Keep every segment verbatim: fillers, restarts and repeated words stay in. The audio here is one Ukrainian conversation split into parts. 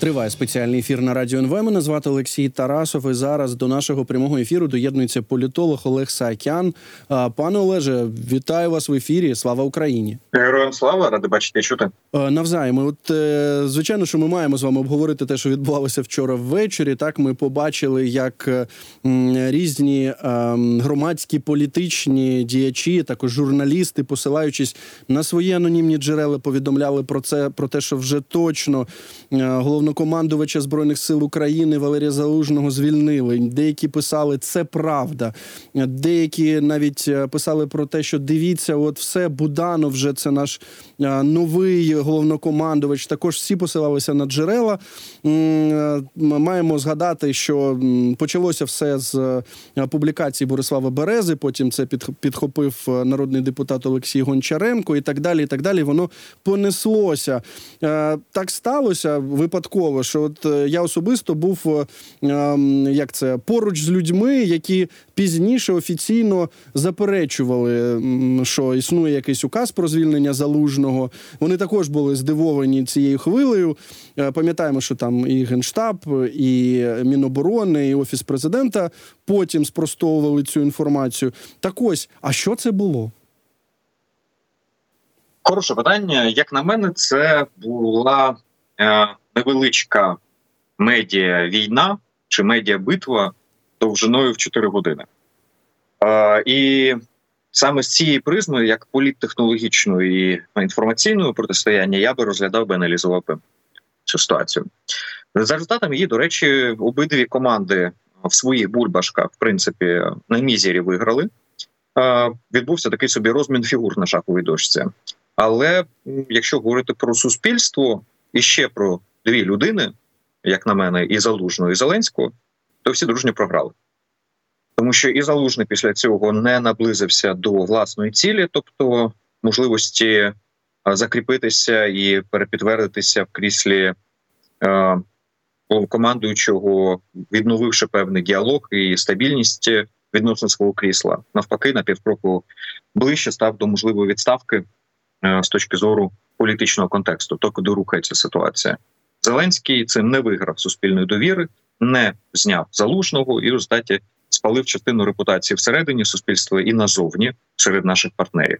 Триває спеціальний ефір на Радіо ен ве. Мене звати Олексій Тарасов. І зараз до нашого прямого ефіру доєднується політолог Олег Саакян. Пане Олеже, вітаю вас в ефірі. Слава Україні! Героям слава! Ради бачити і чути. Навзаєм. От, звичайно, що ми маємо з вами обговорити те, що відбувалося вчора ввечері. Так, ми побачили, як різні громадські політичні діячі, також журналісти, посилаючись на свої анонімні джерела, повідомляли про це, про те, що вже точно головно командувача Збройних сил України Валерія Залужного звільнили. Деякі писали, це правда. Деякі навіть писали про те, що дивіться, от все, Буданов вже це наш новий головнокомандувач. Також всі посилалися на джерела. Маємо згадати, що почалося все з публікації Борислава Берези, потім це підхопив народний депутат Олексій Гончаренко і так далі, і так далі. Воно понеслося. Так сталося випадково, що от я особисто був, як це, поруч з людьми, які пізніше офіційно заперечували, що існує якийсь указ про звільнення Залужного. Вони також були здивовані цією хвилею. Пам'ятаємо, що там і Генштаб, і Міноборони, і Офіс президента потім спростовували цю інформацію. Так ось, а що це було? Хороше питання. Як на мене, це була невеличка медіа-війна чи медіа-битва довжиною в чотири години. Е, і саме з цієї призми, як політтехнологічної і інформаційної протистояння, я би розглядав би, аналізував би цю ситуацію. За результатами її, до речі, обидві команди в своїх бульбашках, в принципі, на мізері виграли. Е, відбувся такий собі розмін фігур на шаховій дошці. Але якщо говорити про суспільство, і ще про дві людини, як на мене, і Залужного, і Зеленського, то всі дружньо програли. Тому що і Залужний після цього не наблизився до власної цілі, тобто можливості закріпитися і перепідтвердитися в кріслі е, командуючого, відновивши певний діалог і стабільність відносно свого крісла. Навпаки, на півкроку ближче став до можливої відставки е, з точки зору політичного контексту, то куди рухається ситуація. Зеленський цим не виграв суспільної довіри, не зняв Залужного і в результаті спалив частину репутації всередині суспільства і назовні серед наших партнерів.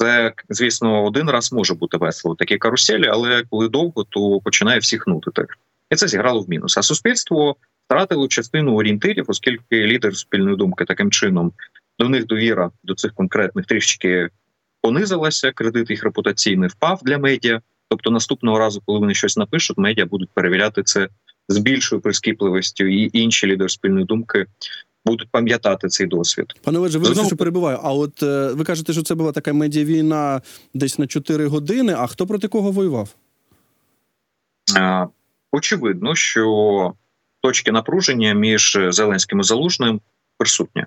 Це, звісно, один раз може бути весело в такій каруселі, але коли довго, то починає всіх нудити. І це зіграло в мінус. А суспільство втратило частину орієнтирів, оскільки лідер суспільної думки таким чином, до них довіра до цих конкретних трішки понизилася, кредит їх репутаційний впав для медіа. Тобто наступного разу, коли вони щось напишуть, медіа будуть перевіряти це з більшою прискіпливістю, і інші лідери спільної думки будуть пам'ятати цей досвід. Пане Олеже, ви Знову... що перебуваю. А от е, ви кажете, що це була така медіавійна десь на чотири години, а хто проти кого воював? Е, очевидно, що точки напруження між Зеленським і Залужним присутні.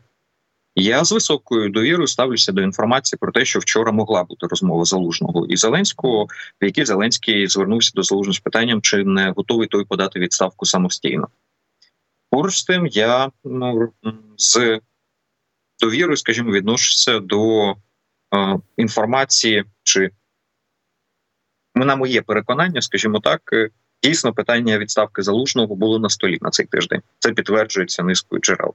Я з високою довірою ставлюся до інформації про те, що вчора могла бути розмова Залужного і Зеленського, в якій Зеленський звернувся до Залужного з питанням, чи не готовий той подати відставку самостійно. Поруч з тим, я ну, з довірою, скажімо, відношуся до е, інформації, чи на моє переконання, скажімо так, дійсно питання відставки Залужного було на столі на цей тиждень. Це підтверджується низкою джерел.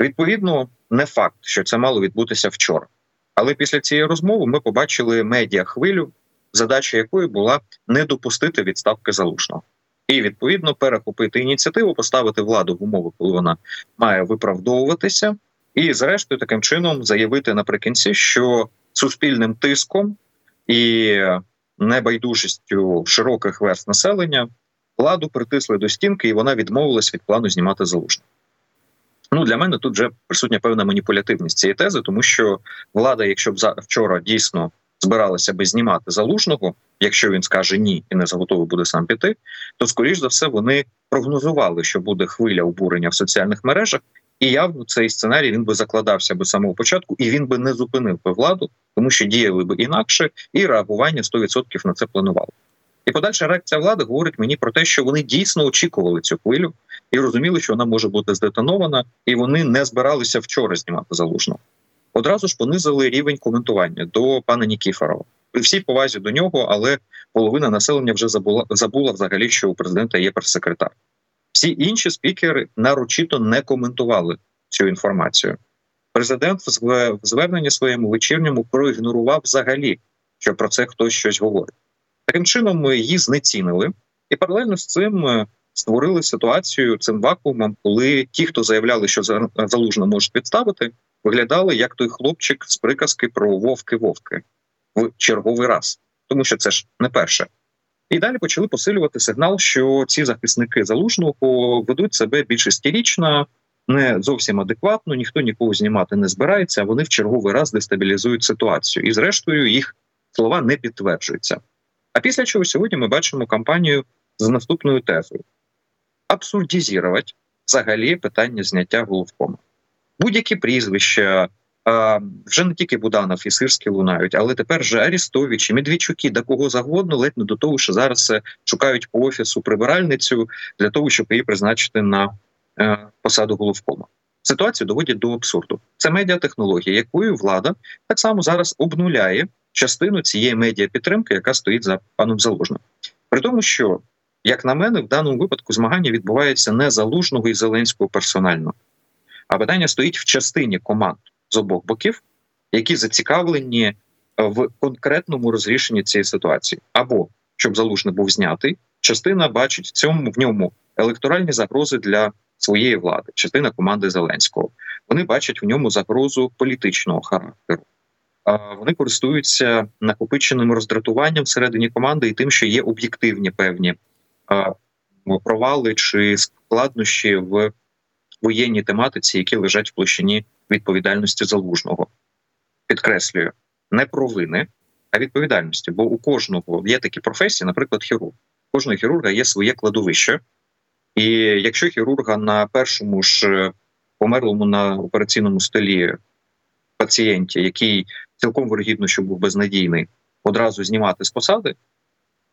Відповідно, не факт, що це мало відбутися вчора. Але після цієї розмови ми побачили медіахвилю, задача якої була не допустити відставки Залужного. І, відповідно, перехопити ініціативу, поставити владу в умови, коли вона має виправдовуватися. І, зрештою, таким чином заявити наприкінці, що суспільним тиском і небайдужістю широких верст населення владу притисли до стінки, і вона відмовилась від плану знімати Залужного. Ну, для мене тут вже присутня певна маніпулятивність цієї тези, тому що влада, якщо б вчора дійсно збиралася би знімати Залужного, якщо він скаже ні і не заготовий буде сам піти, то, скоріш за все, вони прогнозували, що буде хвиля обурення в соціальних мережах, і явно цей сценарій він би закладався би з самого початку, і він би не зупинив би владу, тому що діяли би інакше, і реагування сто відсотків на це планувало. І подальша реакція влади говорить мені про те, що вони дійсно очікували цю хвилю, і розуміли, що вона може бути здетонована, і вони не збиралися вчора знімати Залужного. Одразу ж понизили рівень коментування до пана Нікіфорова. При всій повазі до нього, але половина населення вже забула, забула взагалі, що у президента є прес-секретар. Всі інші спікери нарочито не коментували цю інформацію. Президент в зверненні своєму вечірньому проігнорував взагалі, що про це хтось щось говорить. Таким чином її знецінили, і паралельно з цим створили ситуацію цим вакуумом, коли ті, хто заявляли, що Залужного можуть підставити, виглядали як той хлопчик з приказки про вовки-вовки в черговий раз, тому що це ж не перше. І далі почали посилювати сигнал, що ці захисники Залужного ведуть себе більш істерично, не зовсім адекватно, ніхто нікого знімати не збирається, а вони в черговий раз дестабілізують ситуацію. І зрештою їх слова не підтверджуються. А після чого сьогодні ми бачимо кампанію з наступною тезою. Абсурдізувати взагалі питання зняття головкома. Будь-які прізвища, а, вже не тільки Буданов і Сирський лунають, але тепер вже Арістович і Медвідчуки, до кого загодно, ледь не до того, що зараз шукають по офісу прибиральницю для того, щоб її призначити на е, посаду головкома. Ситуацію доводять до абсурду. Це медіатехнологія, якою влада так само зараз обнуляє частину цієї медіапідтримки, яка стоїть за паном Залужним. При тому, що, як на мене, в даному випадку змагання відбувається не Залужного і Зеленського персонально, а питання стоїть в частині команд з обох боків, які зацікавлені в конкретному розрішенні цієї ситуації. Або, щоб Залужний був знятий, частина бачить в цьому в ньому електоральні загрози для своєї влади, частина команди Зеленського. Вони бачать в ньому загрозу політичного характеру. Вони користуються накопиченим роздратуванням всередині команди і тим, що є об'єктивні певні провали чи складнощі в воєнній тематиці, які лежать в площині відповідальності Залужного. Підкреслюю, не провини, а відповідальності. Бо у кожного є такі професії, наприклад, хірург. У кожного хірурга є своє кладовище. І якщо хірурга на першому ж померлому на операційному столі пацієнті, який цілком вирогідно, що був безнадійний, одразу знімати з посади,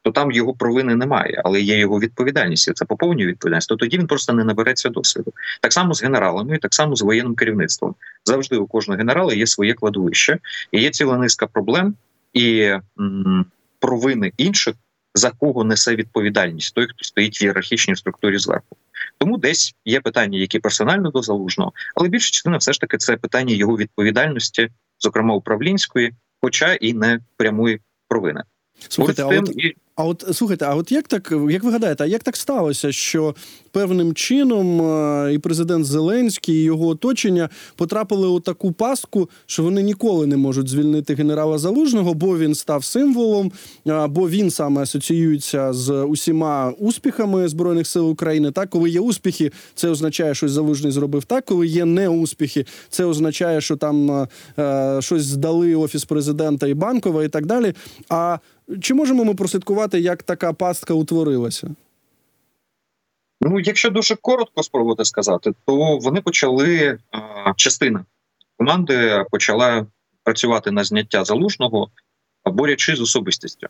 то там його провини немає, але є його відповідальність, і це поповнює відповідальність, то тоді він просто не набереться досвіду. Так само з генералами, так само з воєнним керівництвом. Завжди у кожного генерала є своє кладовище, і є ціла низка проблем, і м, провини інших, за кого несе відповідальність той, хто стоїть в ієрархічній структурі зверху. Тому десь є питання, які персонально до Залужного, але більша частина все ж таки це питання його відповідальності, зокрема управлінської, хоча і не прямої провини. Слухайте, а от, а от слухайте, а от як так, як ви гадаєте, а як так сталося, що певним чином і президент Зеленський, і його оточення потрапили у таку пастку, що вони ніколи не можуть звільнити генерала Залужного, бо він став символом, бо він саме асоціюється з усіма успіхами Збройних сил України. Так, коли є успіхи, це означає, що Залужний зробив так, коли є неуспіхи, це означає, що там е, щось здали Офіс президента і Банкова і так далі. А чи можемо ми прослідкувати, як така пастка утворилася? Ну, якщо дуже коротко спробувати сказати, то вони почали, частина команди почала працювати на зняття Залужного, борючи з особистістю.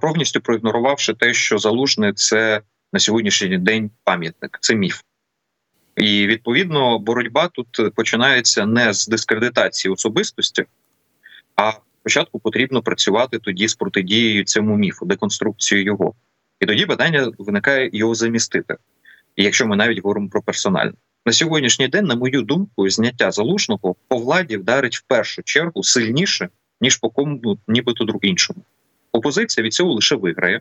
Повністю проігнорувавши те, що Залужний – це на сьогоднішній день пам'ятник, це міф. І, відповідно, боротьба тут починається не з дискредитації особистості, а спочатку потрібно працювати тоді з протидією цьому міфу, деконструкцією його. І тоді питання виникає його замістити, якщо ми навіть говоримо про персональне. На сьогоднішній день, на мою думку, зняття Залужного по владі вдарить в першу чергу сильніше, ніж по кому нібито друг іншому. Опозиція від цього лише виграє.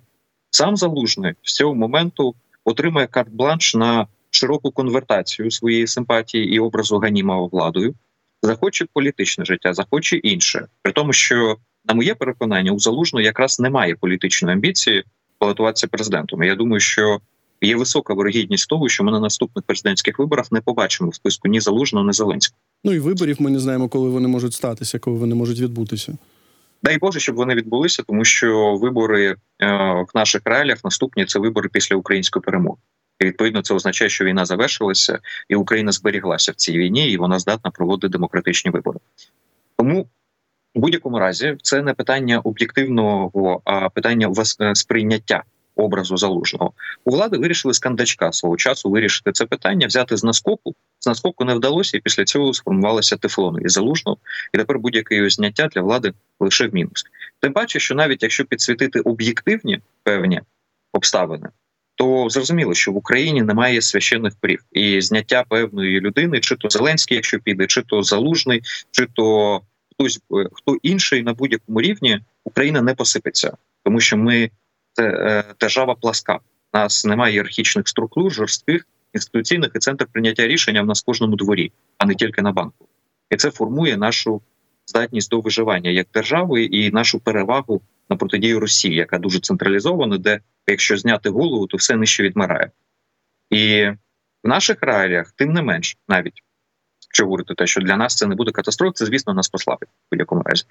Сам Залужний з цього моменту отримає карт-бланш на широку конвертацію своєї симпатії і образу Ганіма владою. Захоче політичне життя, захоче інше. При тому, що, на моє переконання, у Залужного якраз немає політичної амбіції балотуватися президентом. Я думаю, що є висока вирогідність того, що ми на наступних президентських виборах не побачимо в списку ні Залужного, ні Зеленського. Ну і виборів ми не знаємо, коли вони можуть статися, коли вони можуть відбутися. Дай Боже, щоб вони відбулися, тому що вибори в наших реаліях наступні – це вибори після української перемоги. І, відповідно, це означає, що війна завершилася, і Україна зберіглася в цій війні, і вона здатна проводити демократичні вибори. Тому, в будь-якому разі, це не питання об'єктивного, а питання сприйняття образу Залужного. У влади вирішили з Кандачка свого часу вирішити це питання, взяти з наскоку, з наскільки не вдалося, і після цього сформувалися тефлони і Залужного, і тепер будь-яке його зняття для влади лише в мінус. Тим паче, що навіть якщо підсвітити об'єктивні певні обставини, то зрозуміло, що в Україні немає священних корів. І зняття певної людини, чи то Зеленський, якщо піде, чи то Залужний, чи то хтось, хто інший на будь-якому рівні, Україна не посипеться. Тому що ми держава пласка. У нас немає ієрархічних структур, жорстких, інституційних, і центр прийняття рішення в нас в кожному дворі, а не тільки на банку. І це формує нашу здатність до виживання як держави і нашу перевагу на протидію Росії, яка дуже централізована, де якщо зняти голову, то все нижче відмирає. І в наших реаліях, тим не менш, навіть, що говорити те, що для нас це не буде катастрофа, це, звісно, нас послабить в будь-якому разі.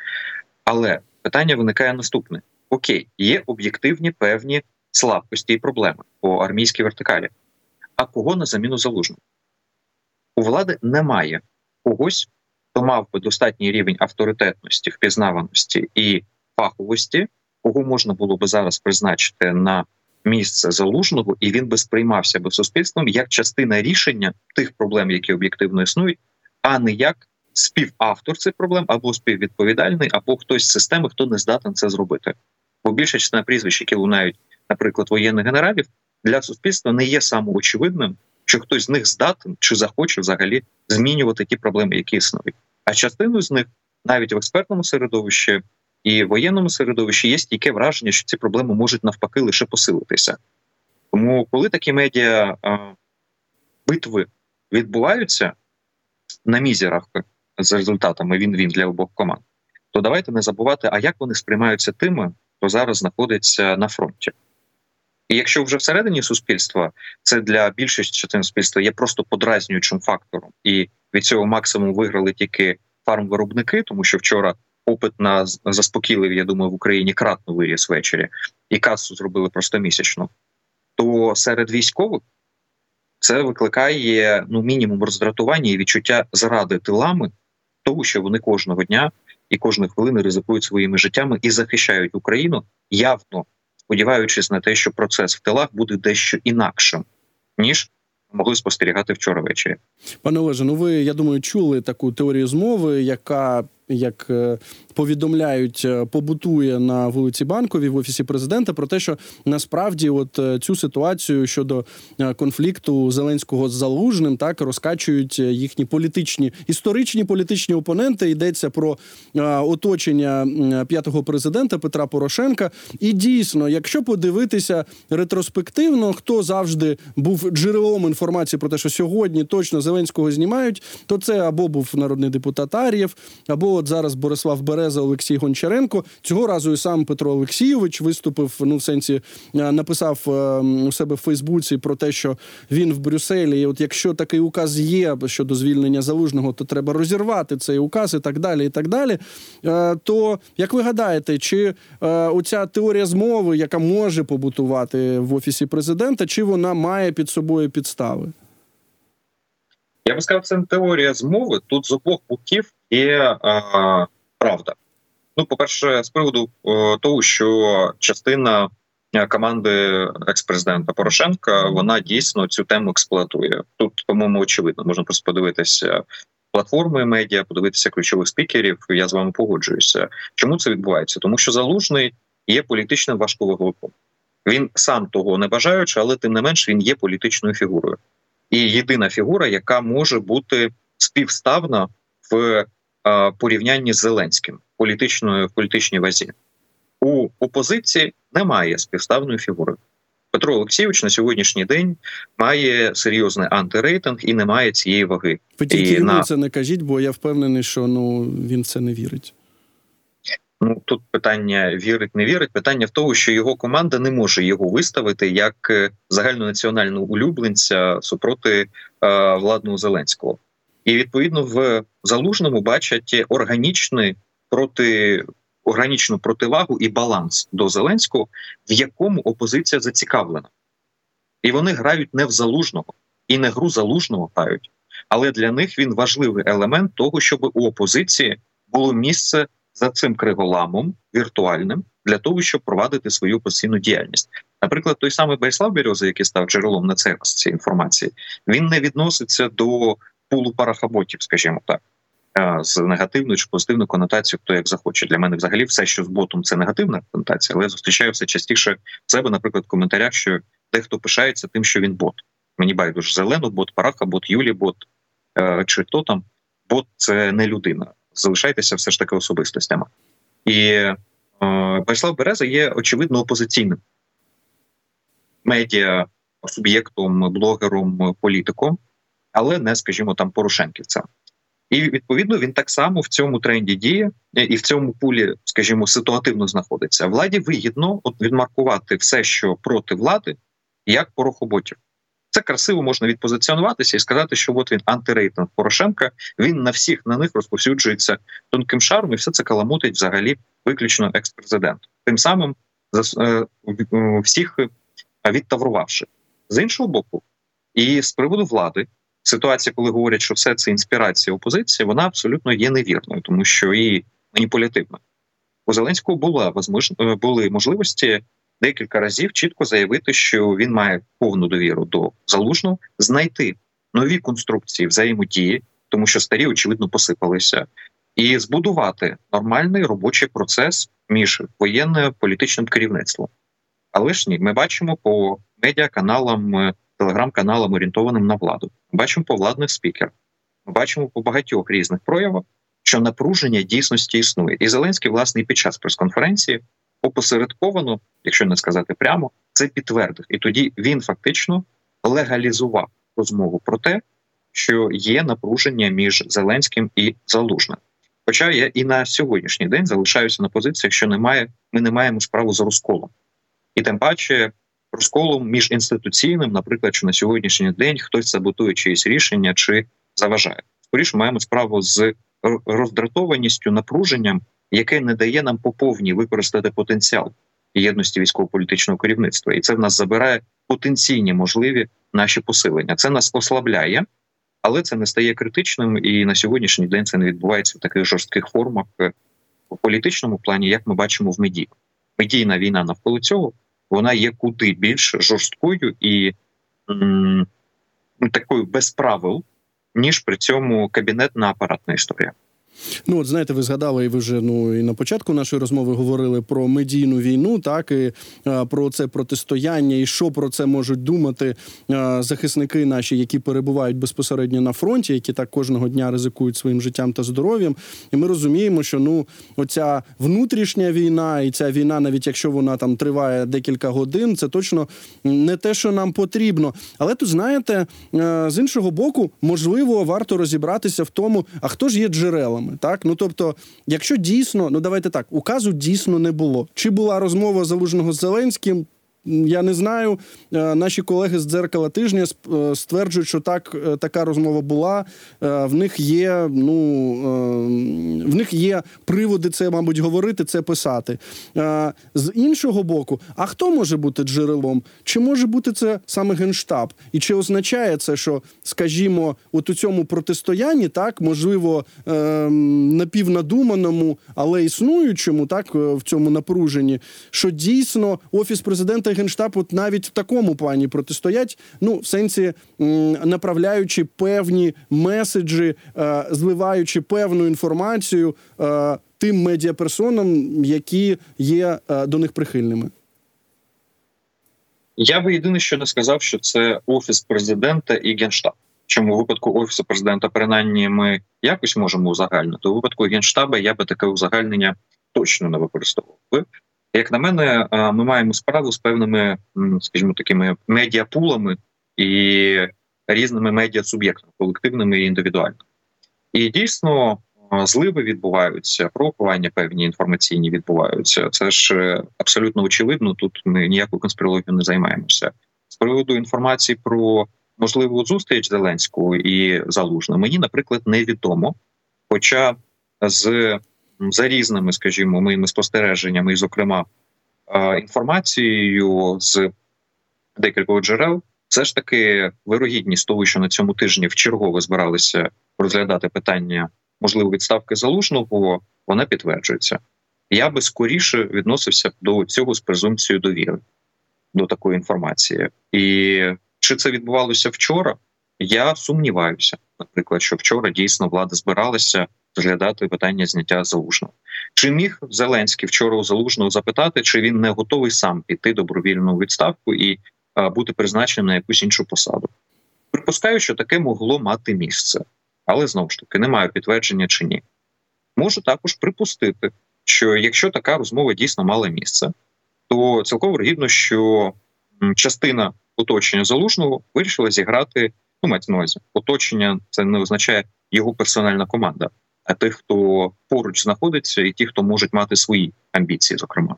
Але питання виникає наступне. Окей, є об'єктивні певні слабкості і проблеми по армійській вертикалі. А кого на заміну Залужного? У влади немає когось, хто мав би достатній рівень авторитетності, впізнаваності і фаховості, кого можна було би зараз призначити на місце Залужного, і він би сприймався би суспільством як частина рішення тих проблем, які об'єктивно існують, а не як співавтор цих проблем, або співвідповідальний, або хтось з системи, хто не здатен це зробити. Бо більша частина прізвищ, які лунають, наприклад, воєнних генералів, для суспільства не є самоочевидним, що хтось з них здатен чи захоче взагалі змінювати ті проблеми, які існують. А частину з них навіть в експертному середовищі і в воєнному середовищі є стійке враження, що ці проблеми можуть навпаки лише посилитися. Тому коли такі медіа а, битви відбуваються на мізерах з результатами він-він для обох команд, то давайте не забувати, а як вони сприймаються тими, хто зараз знаходиться на фронті. І якщо вже всередині суспільства, це для більшості частин суспільства є просто подразнюючим фактором. І від цього максимум виграли тільки фармвиробники, тому що вчора попит на заспокійливі, я думаю, в Україні кратно виріс ввечері, і касу зробили просто місячно, то серед військових це викликає ну, мінімум роздратування і відчуття зради тилами, тому що вони кожного дня і кожної хвилини ризикують своїми життями і захищають Україну, явно сподіваючись на те, що процес в тилах буде дещо інакшим, ніж могли спостерігати вчора ввечері. Пане Олеже, ну ви, я думаю, чули таку теорію змови, яка, як повідомляють, побутує на вулиці Банковій в Офісі Президента, про те, що насправді от цю ситуацію щодо конфлікту Зеленського з Залужним так розкачують їхні політичні, історичні політичні опоненти. Йдеться про оточення п'ятого президента Петра Порошенка. І дійсно, якщо подивитися ретроспективно, хто завжди був джерелом інформації про те, що сьогодні точно Зеленського знімають, то це або був народний депутат Ар'єв, або от зараз Борислав Береза, Олексій Гончаренко. Цього разу і сам Петро Олексійович виступив, ну, в сенсі, написав у себе в Фейсбуці про те, що він в Брюсселі, і от якщо такий указ є щодо звільнення Залужного, то треба розірвати цей указ і так далі, і так далі. То, як ви гадаєте, чи оця теорія змови, яка може побутувати в Офісі Президента, чи вона має під собою підстави? Я би сказав, це не теорія змови. Тут з обох боків є е, правда. Ну, по-перше, з приводу е, того, що частина команди екс-президента Порошенка, вона дійсно цю тему експлуатує. Тут, по-моєму, очевидно. Можна просто подивитися платформи медіа, подивитися ключових спікерів. Я з вами погоджуюся. Чому це відбувається? Тому що Залужний є політичним важковаговиком. Він сам того не бажаючи, але тим не менш він є політичною фігурою. І єдина фігура, яка може бути співставна в е, порівнянні з Зеленським в політичній вазі. У опозиції немає співставної фігури. Петро Олексійович на сьогоднішній день має серйозний антирейтинг і не має цієї ваги. Ви тільки йому на... це не кажіть, бо я впевнений, що ну, він в це не вірить. Ну, тут питання вірить-не вірить. Питання в тому, що його команда не може його виставити як загальнонаціонального улюбленця супроти е, владного Зеленського. І, відповідно, в Залужному бачать органічний проти, органічну противагу і баланс до Зеленського, в якому опозиція зацікавлена. І вони грають не в Залужного, і не гру Залужного грають. Але для них він важливий елемент того, щоб у опозиції було місце за цим криголамом віртуальним для того, щоб провадити свою постійну діяльність. Наприклад, той самий Борислав Береза, який став джерелом на цей раз цієї інформації, він не відноситься до пулу парахаботів, скажімо так, з негативною чи позитивною конотацією, хто як захоче. Для мене взагалі все, що з ботом, це негативна конотація, але я зустрічаю все частіше в себе, наприклад, в коментарях, що дехто пишається тим, що він бот. Мені байдуже Зелену бот, Параха бот, Юлі бот, чи хто там. Бот – це не людина. Залишайтеся все ж таки особистостями. І Борислав Береза є, очевидно, опозиційним медіа, суб'єктом, блогером, політиком, але не, скажімо, там, порошенківцем. І, відповідно, він так само в цьому тренді діє і в цьому пулі, скажімо, ситуативно знаходиться. Владі вигідно відмаркувати все, що проти влади, як порохоботів. Це красиво можна відпозиціонуватися і сказати, що от він антирейтинг Порошенка, він на всіх на них розповсюджується тонким шаром, і все це каламутить взагалі виключно екс-президент. Тим самим всіх відтаврувавши. З іншого боку, і з приводу влади, ситуація, коли говорять, що все це інспірація опозиції, вона абсолютно є невірною, тому що і маніпулятивна. У Зеленського була були можливості декілька разів чітко заявити, що він має повну довіру до Залужного, знайти нові конструкції взаємодії, тому що старі, очевидно, посипалися, і збудувати нормальний робочий процес між воєнним політичним керівництвом. Але ж ні, ми бачимо по медіаканалам, телеграм-каналам, орієнтованим на владу. Ми бачимо по владних спікерах. Ми бачимо по багатьох різних проявах, що напруження дійсності існує. І Зеленський, власне, і під час прес-конференції опосередковано, якщо не сказати прямо, це підтвердив. І тоді він фактично легалізував розмову про те, що є напруження між Зеленським і Залужним. Хоча я і на сьогоднішній день залишаюся на позиціях, що немає, ми не маємо справу з розколом. І тим паче розколом між інституційним, наприклад, що на сьогоднішній день хтось саботує чиїсь рішення чи заважає. Скоріше маємо справу з роздратованістю, напруженням, яке не дає нам поповні використати потенціал єдності військово-політичного керівництва. І це в нас забирає потенційні можливі наші посилення. Це нас ослабляє, але це не стає критичним, і на сьогоднішній день це не відбувається в таких жорстких формах в політичному плані, як ми бачимо в медії. Медійна війна навколо цього, вона є куди більш жорсткою і м, такою без правил, ніж при цьому кабінетно-апаратна історія. Ну, от, знаєте, ви згадали, і ви вже, ну, і на початку нашої розмови говорили про медійну війну, так, і а, про це протистояння, і що про це можуть думати а, захисники наші, які перебувають безпосередньо на фронті, які так кожного дня ризикують своїм життям та здоров'ям. І ми розуміємо, що, ну, оця внутрішня війна, і ця війна, навіть якщо вона там триває декілька годин, це точно не те, що нам потрібно. Але тут, знаєте, а, з іншого боку, можливо, варто розібратися в тому, а хто ж є джерелами. Так? Ну, тобто, якщо дійсно, ну давайте так, указу дійсно не було. Чи була розмова Залужного з Зеленським, я не знаю. Наші колеги з «Дзеркала тижня» стверджують, що так, така розмова була. В них є, ну, в них є приводи це, мабуть, говорити, це писати. З іншого боку, а хто може бути джерелом? Чи може бути це саме Генштаб? І чи означає це, що, скажімо, от у цьому протистоянні, так, можливо, напівнадуманому, але існуючому, так, в цьому напруженні, що дійсно Офіс Президента Генштаб от навіть в такому плані протистоять, ну, в сенсі м, направляючи певні меседжі, е, зливаючи певну інформацію е, тим медіаперсонам, які є е, до них прихильними? Я би єдине, що не сказав, що це Офіс Президента і Генштаб. Чому у випадку Офісу Президента, принаймні, ми якось можемо узагальнити, у випадку Генштаба я би таке узагальнення точно не використовував би. Як на мене, ми маємо справу з певними, скажімо, такими медіапулами і різними медіасуб'єктами, колективними і індивідуальними. І дійсно зливи відбуваються, провокування певні інформаційні відбуваються. Це ж абсолютно очевидно, тут ми ніякою конспірологією не займаємося. З приводу інформації про можливу зустріч Зеленського і Залужного, мені, наприклад, невідомо, хоча з... за різними, скажімо, моїми спостереженнями, і, зокрема, інформацією з декількох джерел, все ж таки вирогідність того, що на цьому тижні вчергове збиралися розглядати питання можливо відставки Залужного, вона підтверджується. Я би скоріше відносився до цього з презумпцією довіри, до такої інформації. І чи це відбувалося вчора, Я сумніваюся, наприклад, що вчора дійсно влада збиралася розглядати питання зняття Залужного. Чи міг Зеленський вчора у Залужного запитати, чи він не готовий сам піти добровільно у відставку і а, бути призначеним на якусь іншу посаду? Припускаю, що таке могло мати місце. Але, знову ж таки, не маю підтвердження чи ні. Можу також припустити, що якщо така розмова дійсно мала місце, то цілком вірогідно, що частина оточення Залужного вирішила зіграти, ну, мається на увазі, оточення – це не означає його персональна команда, а тих, хто поруч знаходиться, і ті, хто можуть мати свої амбіції, зокрема.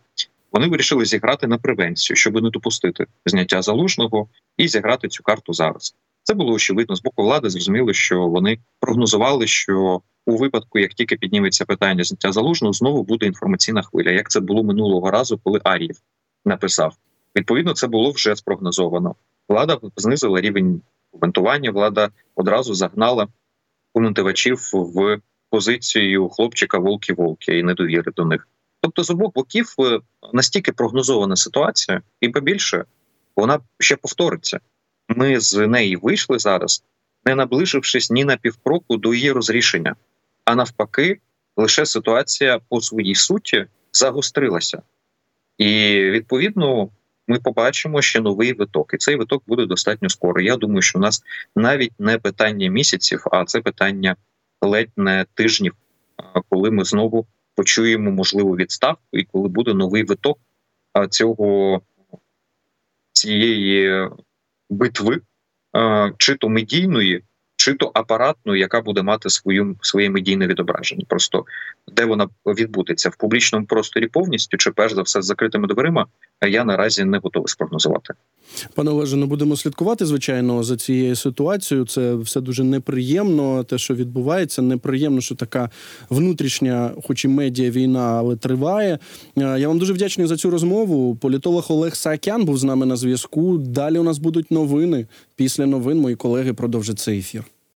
Вони вирішили зіграти на превенцію, щоб не допустити зняття Залужного і зіграти цю карту зараз. Це було очевидно. З боку влади зрозуміло, що вони прогнозували, що у випадку, як тільки підніметься питання зняття Залужного, знову буде інформаційна хвиля, як це було минулого разу, коли Ар'єв написав. Відповідно, це було вже спрогнозовано. Влада знизила рівень коментування, влада одразу загнала коментувачів в позицію хлопчика «волки-волки» і недовіри до них. Тобто, з обох боків настільки прогнозована ситуація, і побільше, вона ще повториться. Ми з неї вийшли зараз, не наближившись ні на півкроку до її розрішення. А навпаки, лише ситуація по своїй суті загострилася. І, відповідно, ми побачимо ще новий виток. І цей виток буде достатньо скоро. Я думаю, що у нас навіть не питання місяців, а це питання ледь не тижнів, коли ми знову почуємо можливу відставку і коли буде новий виток цього, цієї битви, чи то медійної, чи то апаратної, яка буде мати свою, своє медійне відображення. Просто де вона відбудеться? В публічному просторі повністю, чи перш за все з закритими дверима, я наразі не готовий спрогнозувати. Пане Олеже, ну будемо слідкувати, звичайно, за цією ситуацією. Це все дуже неприємно, те, що відбувається. Неприємно, що така внутрішня, хоч і медіа війна, але триває. Я вам дуже вдячний за цю розмову. Політолог Олег Саакян був з нами на зв'язку. Далі у нас будуть новини. Після новин мої колеги продовжать цей ефір.